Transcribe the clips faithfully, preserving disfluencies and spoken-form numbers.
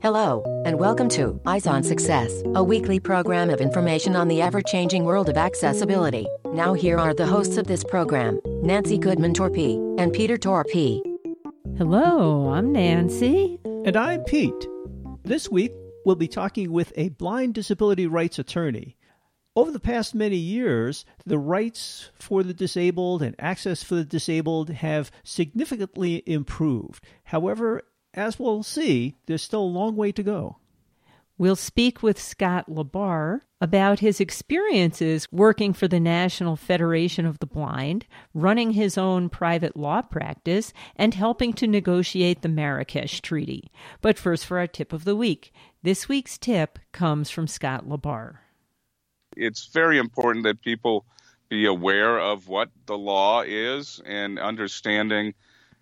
Hello, and welcome to Eyes on Success, a weekly program of information on the ever-changing world of accessibility. Now here are the hosts of this program, Nancy Goodman Torpey and Peter Torpey. Hello, I'm Nancy. And I'm Pete. This week, we'll be talking with a blind disability rights attorney. Over the past many years, the rights for the disabled and access for the disabled have significantly improved. However, as we'll see, there's still a long way to go. We'll speak with Scott LaBarre about his experiences working for the National Federation of the Blind, running his own private law practice, and helping to negotiate the Marrakesh Treaty. But first, for our tip of the week. This week's tip comes from Scott LaBarre. It's very important that people be aware of what the law is and understanding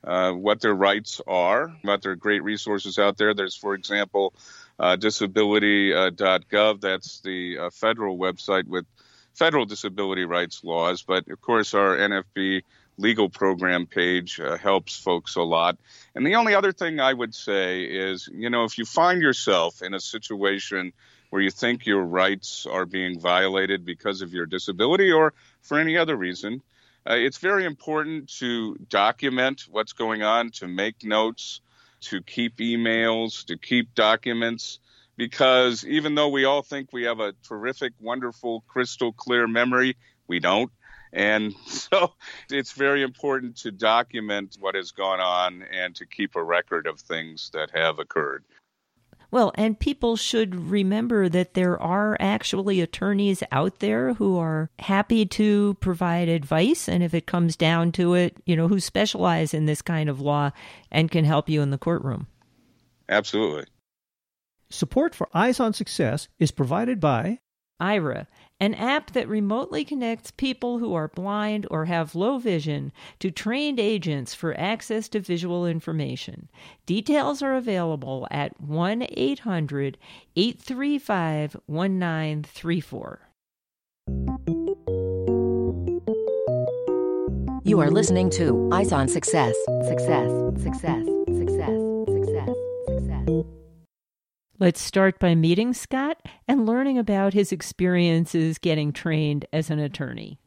Uh, what their rights are. But there are great resources out there. There's, for example, uh, disability dot gov. That's the uh, federal website with federal disability rights laws. But, of course, our N F B legal program page uh, helps folks a lot. And the only other thing I would say is, you know, if you find yourself in a situation where you think your rights are being violated because of your disability or for any other reason, Uh, it's very important to document what's going on, to make notes, to keep emails, to keep documents, because even though we all think we have a terrific, wonderful, crystal clear memory, we don't. And so it's very important to document what has gone on and to keep a record of things that have occurred. Well, and people should remember that there are actually attorneys out there who are happy to provide advice, and if it comes down to it, you know, who specialize in this kind of law and can help you in the courtroom. Absolutely. Support for Eyes on Success is provided by Aira, an app that remotely connects people who are blind or have low vision to trained agents for access to visual information. Details are available at one eight hundred eight three five one nine three four. You are listening to Eyes on Success. Success, success, success, success, success. Let's start by meeting Scott and learning about his experiences getting trained as an attorney.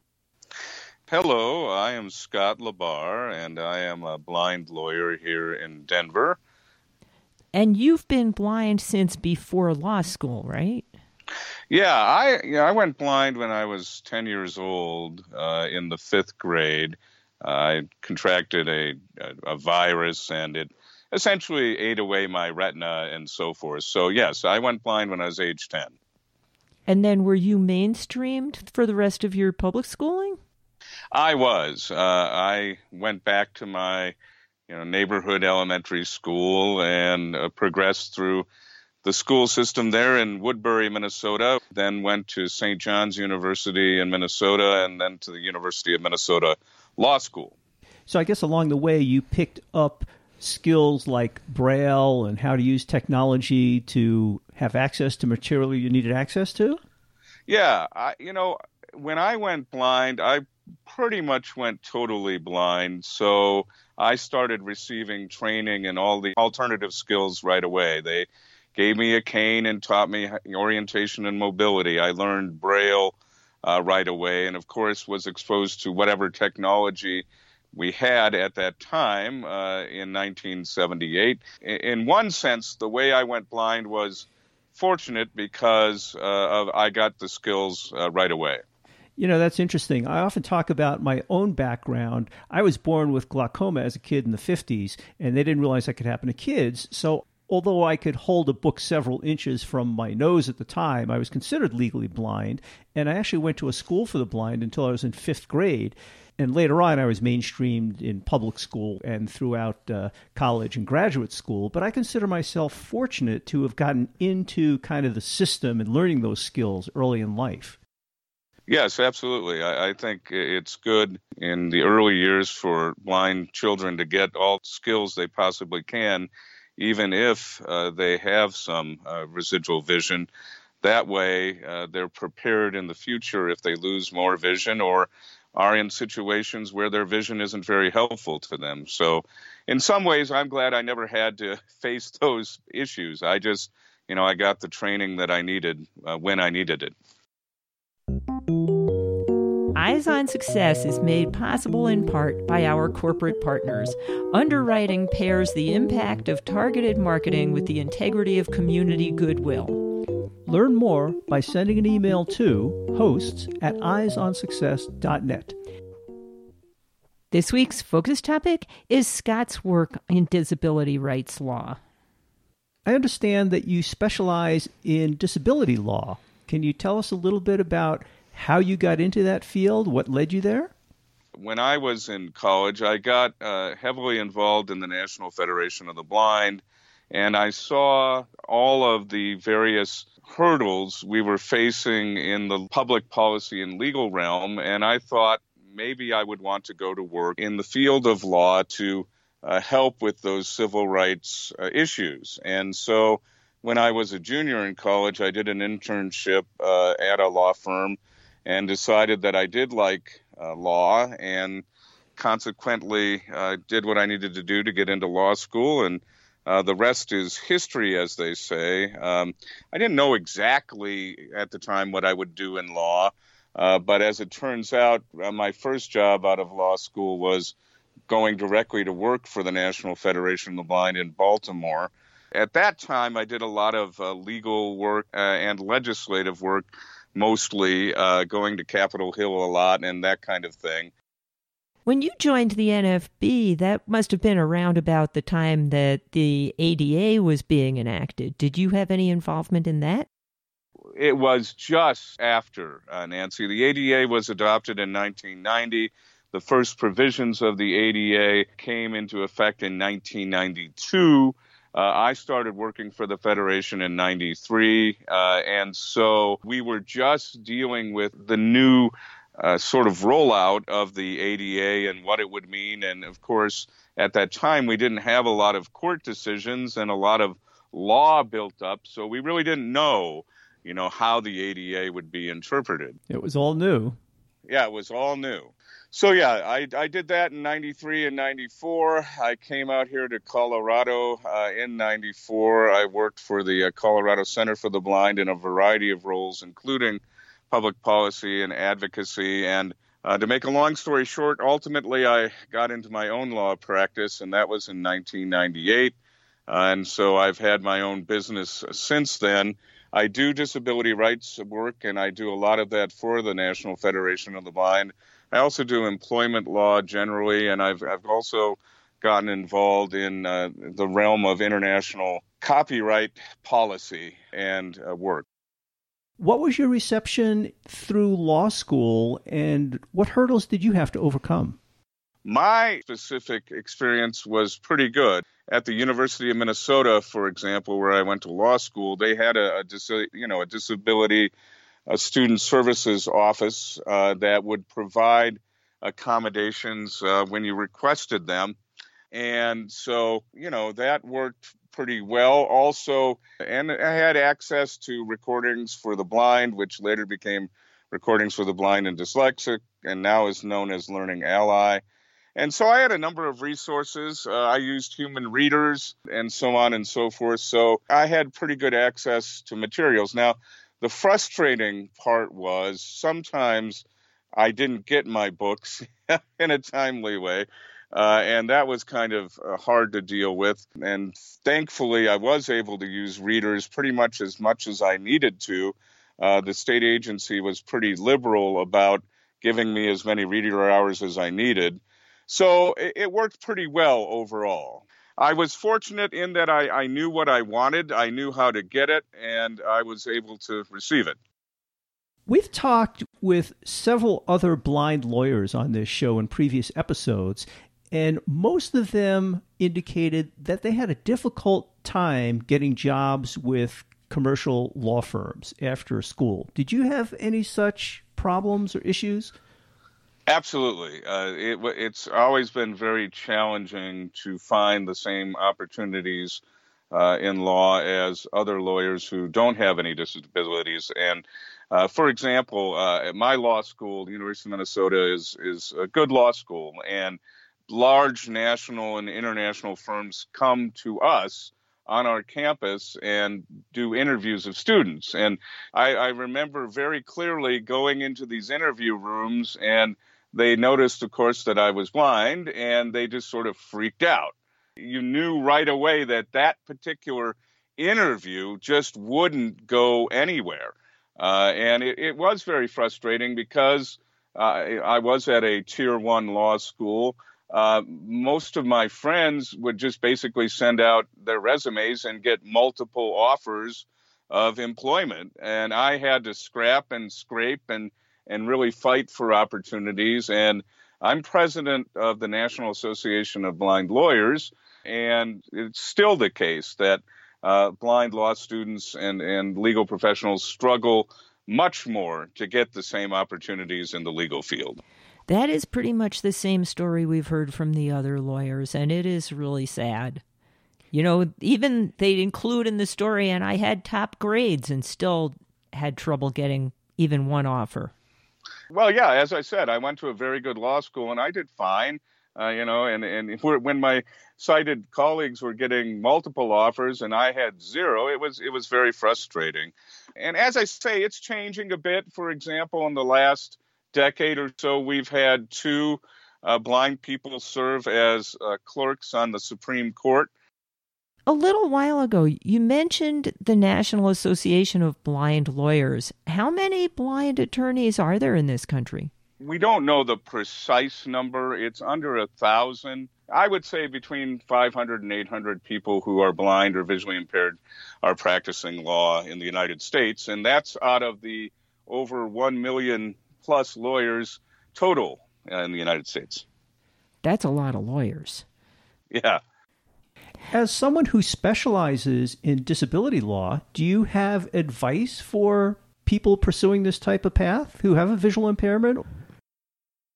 Hello, I am Scott LaBarre, and I am a blind lawyer here in Denver. And you've been blind since before law school, right? Yeah, I yeah, I went blind when I was ten years old uh, in the fifth grade. Uh, I contracted a, a, a virus, and it essentially ate away my retina and so forth. So, yes, I went blind when I was age ten. And then were you mainstreamed for the rest of your public schooling? I was. Uh, I went back to my you know, neighborhood elementary school and uh, progressed through the school system there in Woodbury, Minnesota, then went to Saint John's University in Minnesota, and then to the University of Minnesota Law School. So I guess along the way you picked up skills like Braille and how to use technology to have access to material you needed access to? Yeah. I, you know, when I went blind, I pretty much went totally blind. So I started receiving training in all the alternative skills right away. They gave me a cane and taught me orientation and mobility. I learned Braille uh, right away and, of course, was exposed to whatever technology we had at that time uh, in nineteen seventy-eight. In one sense, the way I went blind was fortunate because uh, of, I got the skills uh, right away. You know, that's interesting. I often talk about my own background. I was born with glaucoma as a kid in the fifties, and they didn't realize that could happen to kids. So although I could hold a book several inches from my nose at the time, I was considered legally blind, and I actually went to a school for the blind until I was in fifth grade. And later on, I was mainstreamed in public school and throughout uh, college and graduate school. But I consider myself fortunate to have gotten into kind of the system and learning those skills early in life. Yes, absolutely. I, I think it's good in the early years for blind children to get all skills they possibly can, even if uh, they have some uh, residual vision. That way, uh, they're prepared in the future if they lose more vision or are in situations where their vision isn't very helpful to them. So in some ways, I'm glad I never had to face those issues. I just, you know, I got the training that I needed uh, when I needed it. Eyes on Success is made possible in part by our corporate partners. Underwriting pairs the impact of targeted marketing with the integrity of community goodwill. Learn more by sending an email to hosts at eyes on success dot net. This week's focus topic is Scott's work in disability rights law. I understand that you specialize in disability law. Can you tell us a little bit about how you got into that field? What led you there? When I was in college, I got uh, heavily involved in the National Federation of the Blind, and I saw all of the various hurdles we were facing in the public policy and legal realm, and I thought maybe I would want to go to work in the field of law to uh, help with those civil rights uh, issues. And so when I was a junior in college, I did an internship uh, at a law firm and decided that I did like uh, law, and consequently uh, did what I needed to do to get into law school, and Uh, the rest is history, as they say. Um, I didn't know exactly at the time what I would do in law, uh, but as it turns out, uh, my first job out of law school was going directly to work for the National Federation of the Blind in Baltimore. At that time, I did a lot of uh, legal work uh, and legislative work, mostly uh, going to Capitol Hill a lot and that kind of thing. When you joined the N F B, that must have been around about the time that the A D A was being enacted. Did you have any involvement in that? It was just after, uh, Nancy. The A D A was adopted in nineteen ninety. The first provisions of the A D A came into effect in nineteen ninety-two. Uh, I started working for the Federation in ninety-three, uh, and so we were just dealing with the new Uh, sort of rollout of the A D A and what it would mean. And of course, at that time, we didn't have a lot of court decisions and a lot of law built up. So we really didn't know, you know, how the A D A would be interpreted. It was all new. Yeah, it was all new. So, yeah, I, I did that in ninety-three and ninety-four. I came out here to Colorado uh, in ninety-four. I worked for the uh, Colorado Center for the Blind in a variety of roles, including public policy and advocacy. And uh, to make a long story short, ultimately I got into my own law practice, and that was in nineteen ninety-eight. Uh, and so I've had my own business since then. I do disability rights work, and I do a lot of that for the National Federation of the Blind. I also do employment law generally, and I've, I've also gotten involved in uh, the realm of international copyright policy and uh, work. What was your reception through law school, and what hurdles did you have to overcome? My specific experience was pretty good. At the University of Minnesota, for example, where I went to law school, they had a, a dis- you know, a disability a student services office uh, that would provide accommodations uh, when you requested them. And so, you know, that worked pretty well also. And I had access to recordings for the blind, which later became Recordings for the Blind and Dyslexic, and now is known as Learning Ally. And so I had a number of resources. Uh, I used human readers and so on and so forth. So I had pretty good access to materials. Now, the frustrating part was sometimes I didn't get my books in a timely way. Uh, and that was kind of uh, hard to deal with. And thankfully, I was able to use readers pretty much as much as I needed to. Uh, the state agency was pretty liberal about giving me as many reader hours as I needed. So it, it worked pretty well overall. I was fortunate in that I, I knew what I wanted. I knew how to get it, and I was able to receive it. We've talked with several other blind lawyers on this show in previous episodes, and most of them indicated that they had a difficult time getting jobs with commercial law firms after school. Did you have any such problems or issues? Absolutely. Uh, it, it's always been very challenging to find the same opportunities uh, in law as other lawyers who don't have any disabilities. And Uh, for example, uh, at my law school, the University of Minnesota is is a good law school, and large national and international firms come to us on our campus and do interviews of students. And I, I remember very clearly going into these interview rooms, and they noticed, of course, that I was blind, and they just sort of freaked out. You knew right away that that particular interview just wouldn't go anywhere. Uh, and it, it was very frustrating because uh, I was at a tier one law school. Uh, most of my friends would just basically send out their resumes and get multiple offers of employment. And I had to scrap and scrape and, and really fight for opportunities. And I'm president of the National Association of Blind Lawyers, and it's still the case that uh, blind law students and, and legal professionals struggle much more to get the same opportunities in the legal field. That is pretty much the same story we've heard from the other lawyers, and it is really sad. You know, even they include in the story, and I had top grades and still had trouble getting even one offer. Well, yeah, as I said, I went to a very good law school, and I did fine, uh, you know, and, and when my sighted colleagues were getting multiple offers and I had zero, it was it was very frustrating. And as I say, it's changing a bit. For example, in the last decade or so, we've had two uh, blind people serve as uh, clerks on the Supreme Court. A little while ago, you mentioned the National Association of Blind Lawyers. How many blind attorneys are there in this country? We don't know the precise number. It's under a thousand. I would say between five hundred and eight hundred people who are blind or visually impaired are practicing law in the United States, and that's out of the over one million plus lawyers total in the United States. That's a lot of lawyers. Yeah. As someone who specializes in disability law, do you have advice for people pursuing this type of path who have a visual impairment?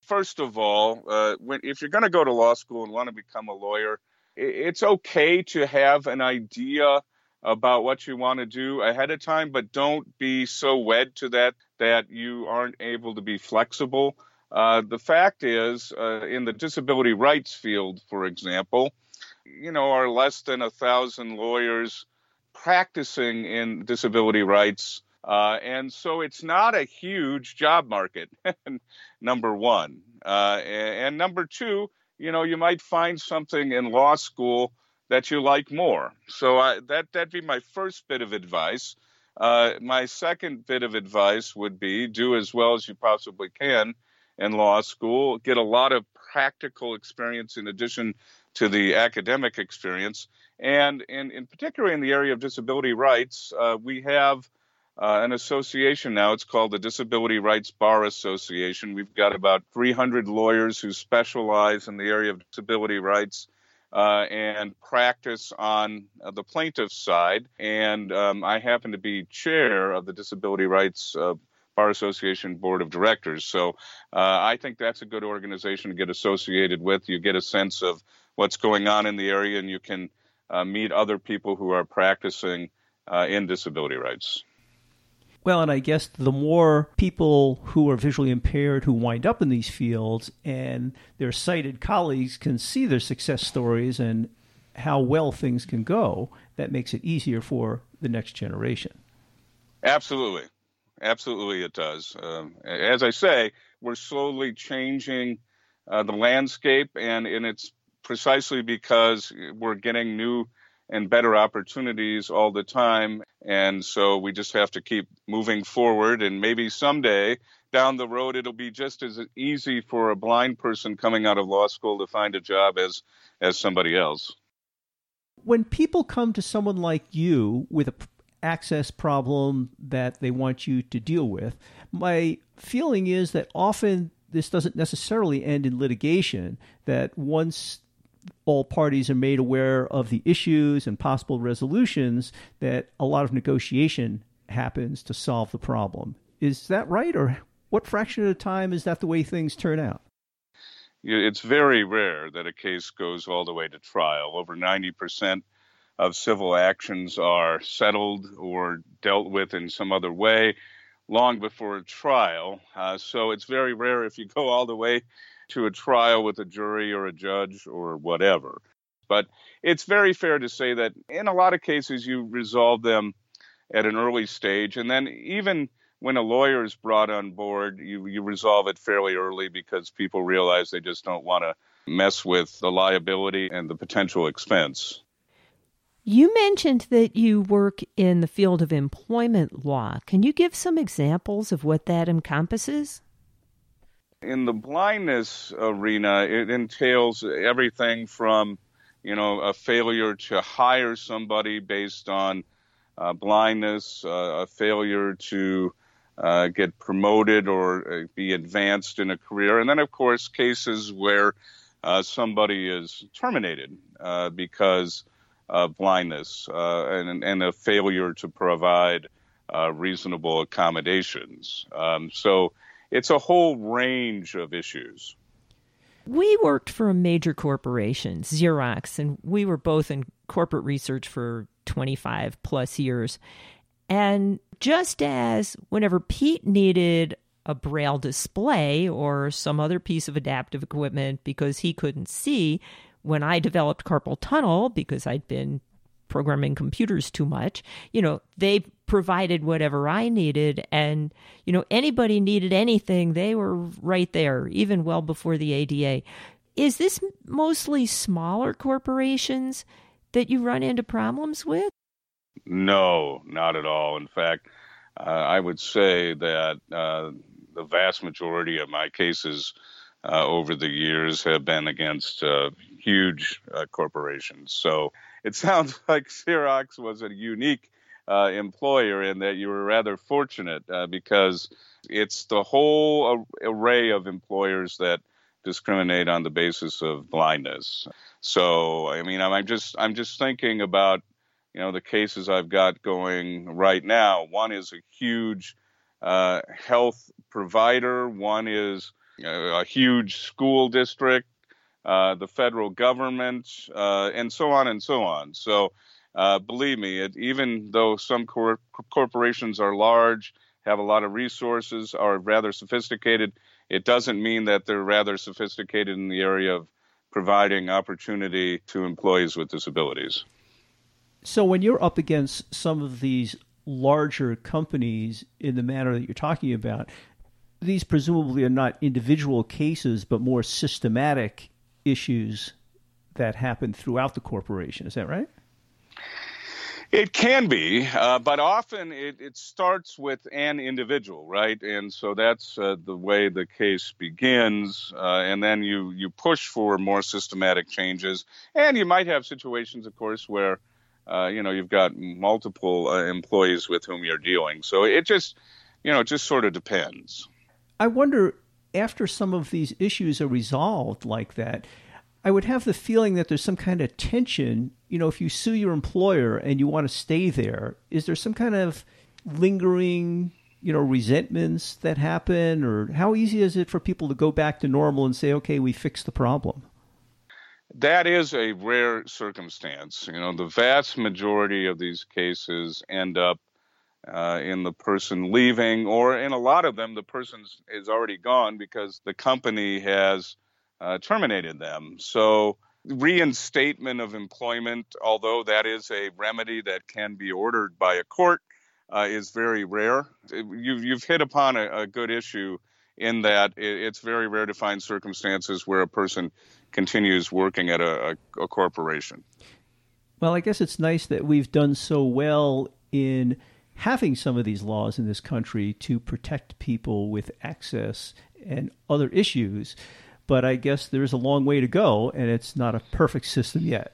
First of all, uh, when, if you're going to go to law school and want to become a lawyer, it's okay to have an idea about what you want to do ahead of time, but don't be so wed to that that you aren't able to be flexible. Uh, the fact is, uh, in the disability rights field, for example, you know, are less than a thousand lawyers practicing in disability rights. Uh, and so it's not a huge job market, number one. Uh, and, and number two, you know, you might find something in law school that you like more. So I, that, that'd be my first bit of advice. Uh, my second bit of advice would be do as well as you possibly can in law school, get a lot of practical experience in addition to the academic experience. And in, in particular in the area of disability rights, uh, we have uh, an association now. It's called the Disability Rights Bar Association. We've got about three hundred lawyers who specialize in the area of disability rights Uh, and practice on uh, the plaintiff's side. And um, I happen to be chair of the Disability Rights uh, Bar Association Board of Directors. So uh, I think that's a good organization to get associated with. You get a sense of what's going on in the area, and you can uh, meet other people who are practicing uh, in disability rights. Well, and I guess the more people who are visually impaired who wind up in these fields and their sighted colleagues can see their success stories and how well things can go, that makes it easier for the next generation. Absolutely. Absolutely it does. Um, as I say, we're slowly changing uh, the landscape, and, and it's precisely because we're getting new and better opportunities all the time. And so we just have to keep moving forward. And maybe someday down the road, it'll be just as easy for a blind person coming out of law school to find a job as, as somebody else. When people come to someone like you with an access problem that they want you to deal with, my feeling is that often this doesn't necessarily end in litigation, that once all parties are made aware of the issues and possible resolutions, that a lot of negotiation happens to solve the problem. Is that right? Or what fraction of the time is that the way things turn out? It's very rare that a case goes all the way to trial. Over ninety percent of civil actions are settled or dealt with in some other way. long before a trial. Uh, so it's very rare if you go all the way to a trial with a jury or a judge or whatever. But it's very fair to say that in a lot of cases, you resolve them at an early stage. And then even when a lawyer is brought on board, you, you resolve it fairly early because people realize they just don't want to mess with the liability and the potential expense. You mentioned that you work in the field of employment law. Can you give some examples of what that encompasses? In the blindness arena, it entails everything from, you know, a failure to hire somebody based on uh, blindness, uh, a failure to uh, get promoted or be advanced in a career. And then, of course, cases where uh, somebody is terminated uh, because Uh, blindness uh, and, and a failure to provide uh, reasonable accommodations. Um, so it's a whole range of issues. We worked for a major corporation, Xerox, and we were both in corporate research for twenty-five plus years. And just as whenever Pete needed a braille display or some other piece of adaptive equipment because he couldn't see, when I developed carpal tunnel, because I'd been programming computers too much, you know, they provided whatever I needed. And, you know, anybody needed anything, they were right there, even well before the A D A. Is this mostly smaller corporations that you run into problems with? No, not at all. In fact, uh, I would say that uh, the vast majority of my cases Uh, over the years have been against uh, huge uh, corporations. So it sounds like Xerox was a unique uh, employer in that you were rather fortunate uh, because it's the whole array of employers that discriminate on the basis of blindness. So, I mean, I'm just I'm just thinking about, you know, the cases I've got going right now. One is a huge uh, health provider. One is a huge school district, uh, the federal government, uh, and so on and so on. So uh, believe me, it, even though some cor- corporations are large, have a lot of resources, are rather sophisticated, it doesn't mean that they're rather sophisticated in the area of providing opportunity to employees with disabilities. So when you're up against some of these larger companies in the manner that you're talking about, these presumably are not individual cases, but more systematic issues that happen throughout the corporation. Is that right? It can be, uh, but often it, it starts with an individual, right? And so that's uh, the way the case begins. Uh, and then you, you push for more systematic changes. And you might have situations, of course, where, uh, you know, you've got multiple uh, employees with whom you're dealing. So it just, you know, it just sort of depends. I wonder, after some of these issues are resolved like that, I would have the feeling that there's some kind of tension. You know, if you sue your employer and you want to stay there, is there some kind of lingering, you know, resentments that happen? Or how easy is it for people to go back to normal and say, okay, we fixed the problem? That is a rare circumstance. You know, the vast majority of these cases end up Uh, in the person leaving, or in a lot of them, the person is already gone because the company has uh, terminated them. So reinstatement of employment, although that is a remedy that can be ordered by a court, uh, is very rare. You've, you've hit upon a, a good issue in that it's very rare to find circumstances where a person continues working at a, a, a corporation. Well, I guess it's nice that we've done so well in having some of these laws in this country to protect people with access and other issues. But I guess there is a long way to go, and it's not a perfect system yet.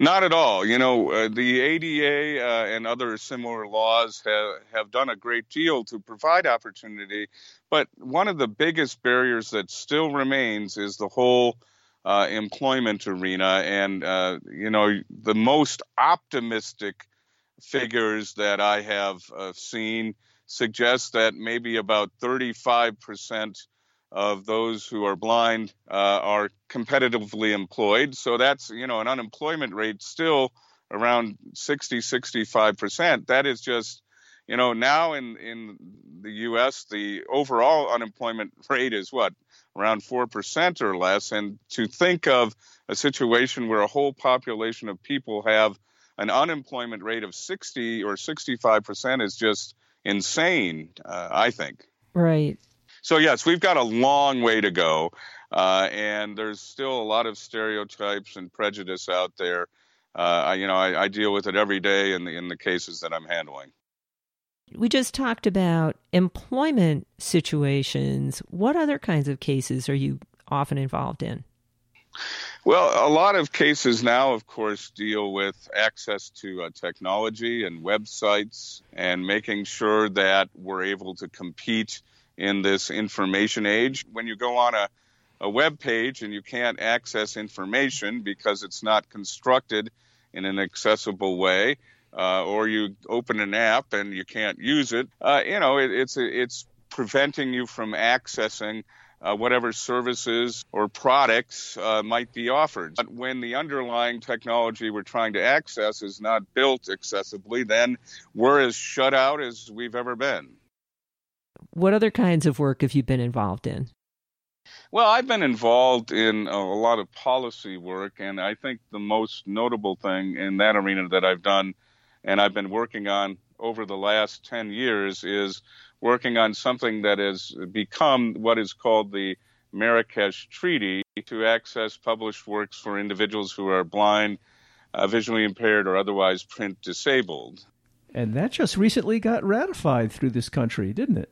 Not at all. You know, uh, the A D A uh, and other similar laws have, have done a great deal to provide opportunity. But one of the biggest barriers that still remains is the whole uh, employment arena. And, uh, you know, the most optimistic figures that I have uh, seen suggest that maybe about thirty-five percent of those who are blind uh, are competitively employed. So that's, you know, an unemployment rate still around sixty, sixty-five percent. That is just, you know, now in, in the U S, the overall unemployment rate is what, around four percent or less. And to think of a situation where a whole population of people have an unemployment rate of sixty or sixty-five percent is just insane, uh, I think. Right. So, yes, we've got a long way to go. Uh, and there's still a lot of stereotypes and prejudice out there. Uh, I, you know, I, I deal with it every day in the, in the cases that I'm handling. We just talked about employment situations. What other kinds of cases are you often involved in? Well, a lot of cases now, of course, deal with access to uh, technology and websites and making sure that we're able to compete in this information age. When you go on a, a web page and you can't access information because it's not constructed in an accessible way, uh, or you open an app and you can't use it, uh, you know, it, it's it's preventing you from accessing Uh, whatever services or products uh, might be offered. But when the underlying technology we're trying to access is not built accessibly, then we're as shut out as we've ever been. What other kinds of work have you been involved in? Well, I've been involved in a lot of policy work, and I think the most notable thing in that arena that I've done and I've been working on over the last ten years is working on something that has become what is called the Marrakesh Treaty to access published works for individuals who are blind, uh, visually impaired, or otherwise print disabled. And that just recently got ratified through this country, didn't it?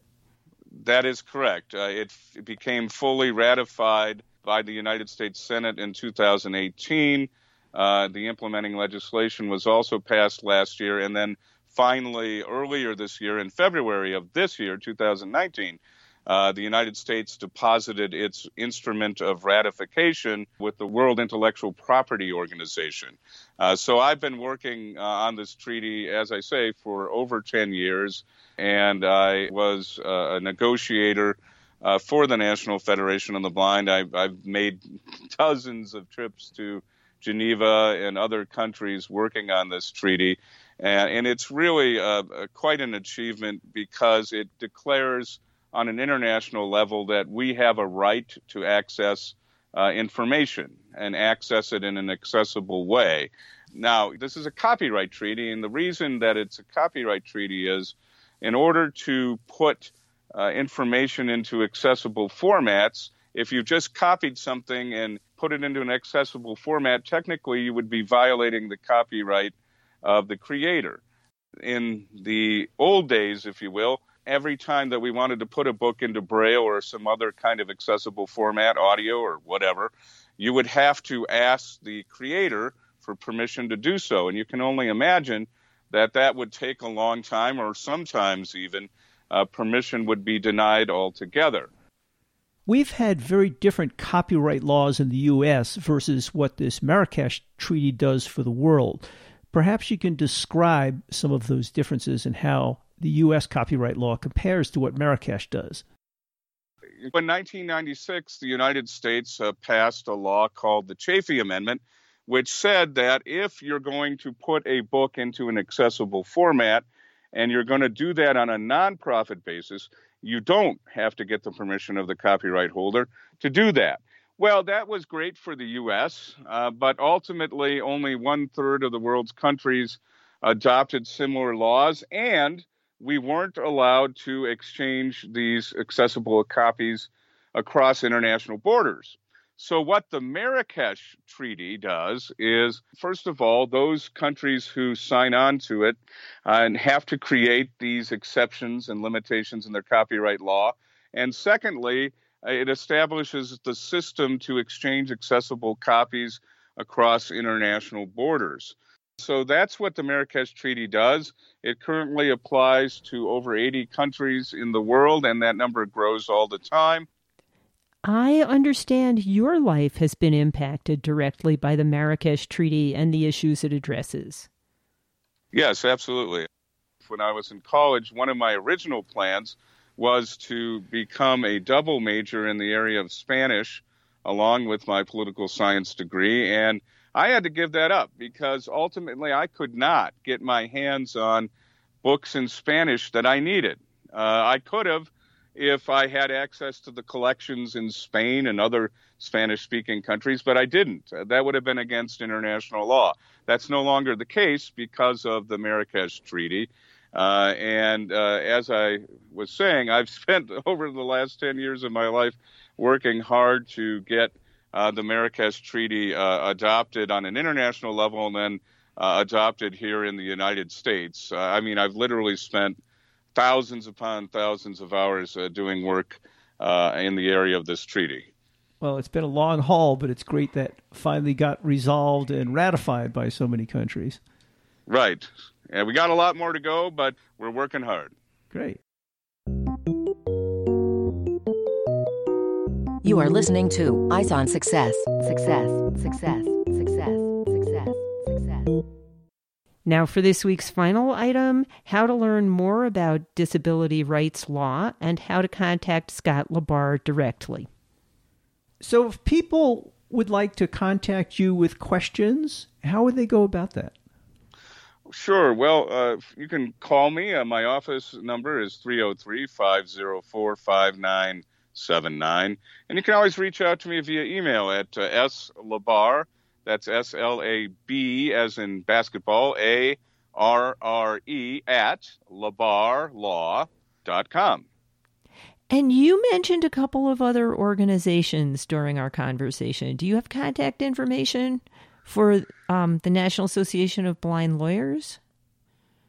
That is correct. Uh, it, f- it became fully ratified by the United States Senate in two thousand eighteen. Uh, the implementing legislation was also passed last year, and then finally, earlier this year, in February of this year, two thousand nineteen, uh, the United States deposited its instrument of ratification with the World Intellectual Property Organization. Uh, so I've been working uh, on this treaty, as I say, for over ten years, and I was uh, a negotiator uh, for the National Federation of the Blind. I, I've made dozens of trips to Geneva and other countries working on this treaty. And, and it's really uh, quite an achievement because it declares on an international level that we have a right to access uh, information and access it in an accessible way. Now, this is a copyright treaty, and the reason that it's a copyright treaty is in order to put uh, information into accessible formats, if you just copied something and put it into an accessible format, technically you would be violating the copyright of the creator. In the old days, if you will, every time that we wanted to put a book into Braille or some other kind of accessible format, audio or whatever, you would have to ask the creator for permission to do so. And you can only imagine that that would take a long time, or sometimes even uh, permission would be denied altogether. We've had very different copyright laws in the U S versus what this Marrakesh Treaty does for the world. Perhaps you can describe some of those differences and how the U S copyright law compares to what Marrakesh does. In nineteen ninety-six, the United States uh, passed a law called the Chafee Amendment, which said that if you're going to put a book into an accessible format and you're going to do that on a nonprofit basis, you don't have to get the permission of the copyright holder to do that. Well, that was great for the U S, uh, but ultimately only one-third of the world's countries adopted similar laws, and we weren't allowed to exchange these accessible copies across international borders. So what the Marrakesh Treaty does is, first of all, those countries who sign on to it uh, and have to create these exceptions and limitations in their copyright law, and secondly, it establishes the system to exchange accessible copies across international borders. So that's what the Marrakesh Treaty does. It currently applies to over eighty countries in the world, and that number grows all the time. I understand your life has been impacted directly by the Marrakesh Treaty and the issues it addresses. Yes, absolutely. When I was in college, one of my original plans was to become a double major in the area of Spanish, along with my political science degree. And I had to give that up because ultimately I could not get my hands on books in Spanish that I needed. Uh, I could have, if I had access to the collections in Spain and other Spanish-speaking countries, but I didn't. That would have been against international law. That's no longer the case because of the Marrakesh Treaty. Uh, and uh, as I was saying, I've spent over the last ten years of my life working hard to get uh, the Marrakesh Treaty uh, adopted on an international level and then uh, adopted here in the United States. Uh, I mean, I've literally spent thousands upon thousands of hours uh, doing work uh, in the area of this treaty. Well, it's been a long haul, but it's great that finally got resolved and ratified by so many countries. Right. And we got a lot more to go, but we're working hard. Great. You are listening to Eyes on Success. Success, success, success, success, success. Now for this week's final item, how to learn more about disability rights law and how to contact Scott LaBarre directly. So if people would like to contact you with questions, how would they go about that? Sure. Well, uh, you can call me. Uh, my office number is three oh three, five oh four, five nine seven nine. And you can always reach out to me via email at uh, S L A B A R R, that's S L A B as in basketball, A R R E, at labarlaw dot com. And you mentioned a couple of other organizations during our conversation. Do you have contact information for um, the National Association of Blind Lawyers?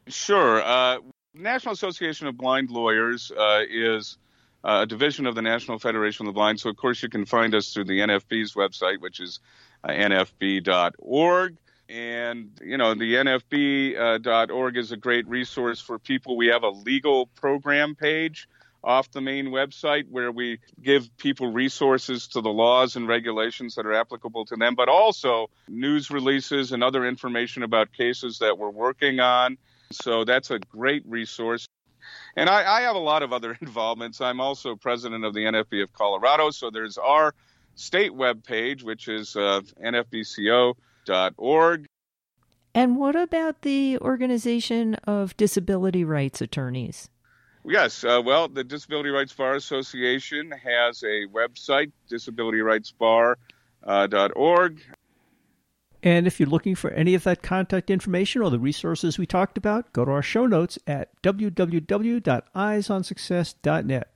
Sure. Uh, National Association of Blind Lawyers uh, is a division of the National Federation of the Blind. So, of course, you can find us through the N F B's website, which is uh, N F B dot org. And, you know, the N F B dot org is a great resource for people. We have a legal program page off the main website where we give people resources to the laws and regulations that are applicable to them, but also news releases and other information about cases that we're working on. So that's a great resource. And I, I have a lot of other involvements. I'm also president of the N F B of Colorado. So there's our state webpage, which is uh, N F B C O dot org. And what about the Organization of Disability Rights Attorneys? Yes. Uh, well, the Disability Rights Bar Association has a website, disability rights bar dot org. And if you're looking for any of that contact information or the resources we talked about, go to our show notes at w w w dot eyes on success dot net.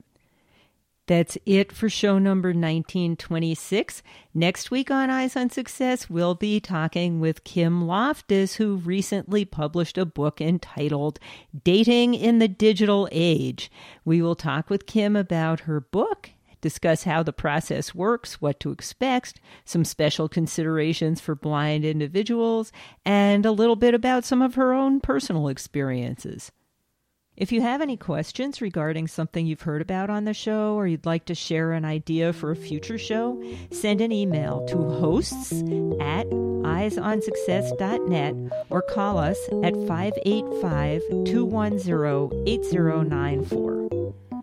That's it for show number nineteen twenty-six. Next week on Eyes on Success, we'll be talking with Kim Loftus, who recently published a book entitled Dating in the Digital Age. We will talk with Kim about her book, discuss how the process works, what to expect, some special considerations for blind individuals, and a little bit about some of her own personal experiences. If you have any questions regarding something you've heard about on the show or you'd like to share an idea for a future show, send an email to hosts at eyes on success dot net or call us at five eight five, two one zero, eight zero nine four.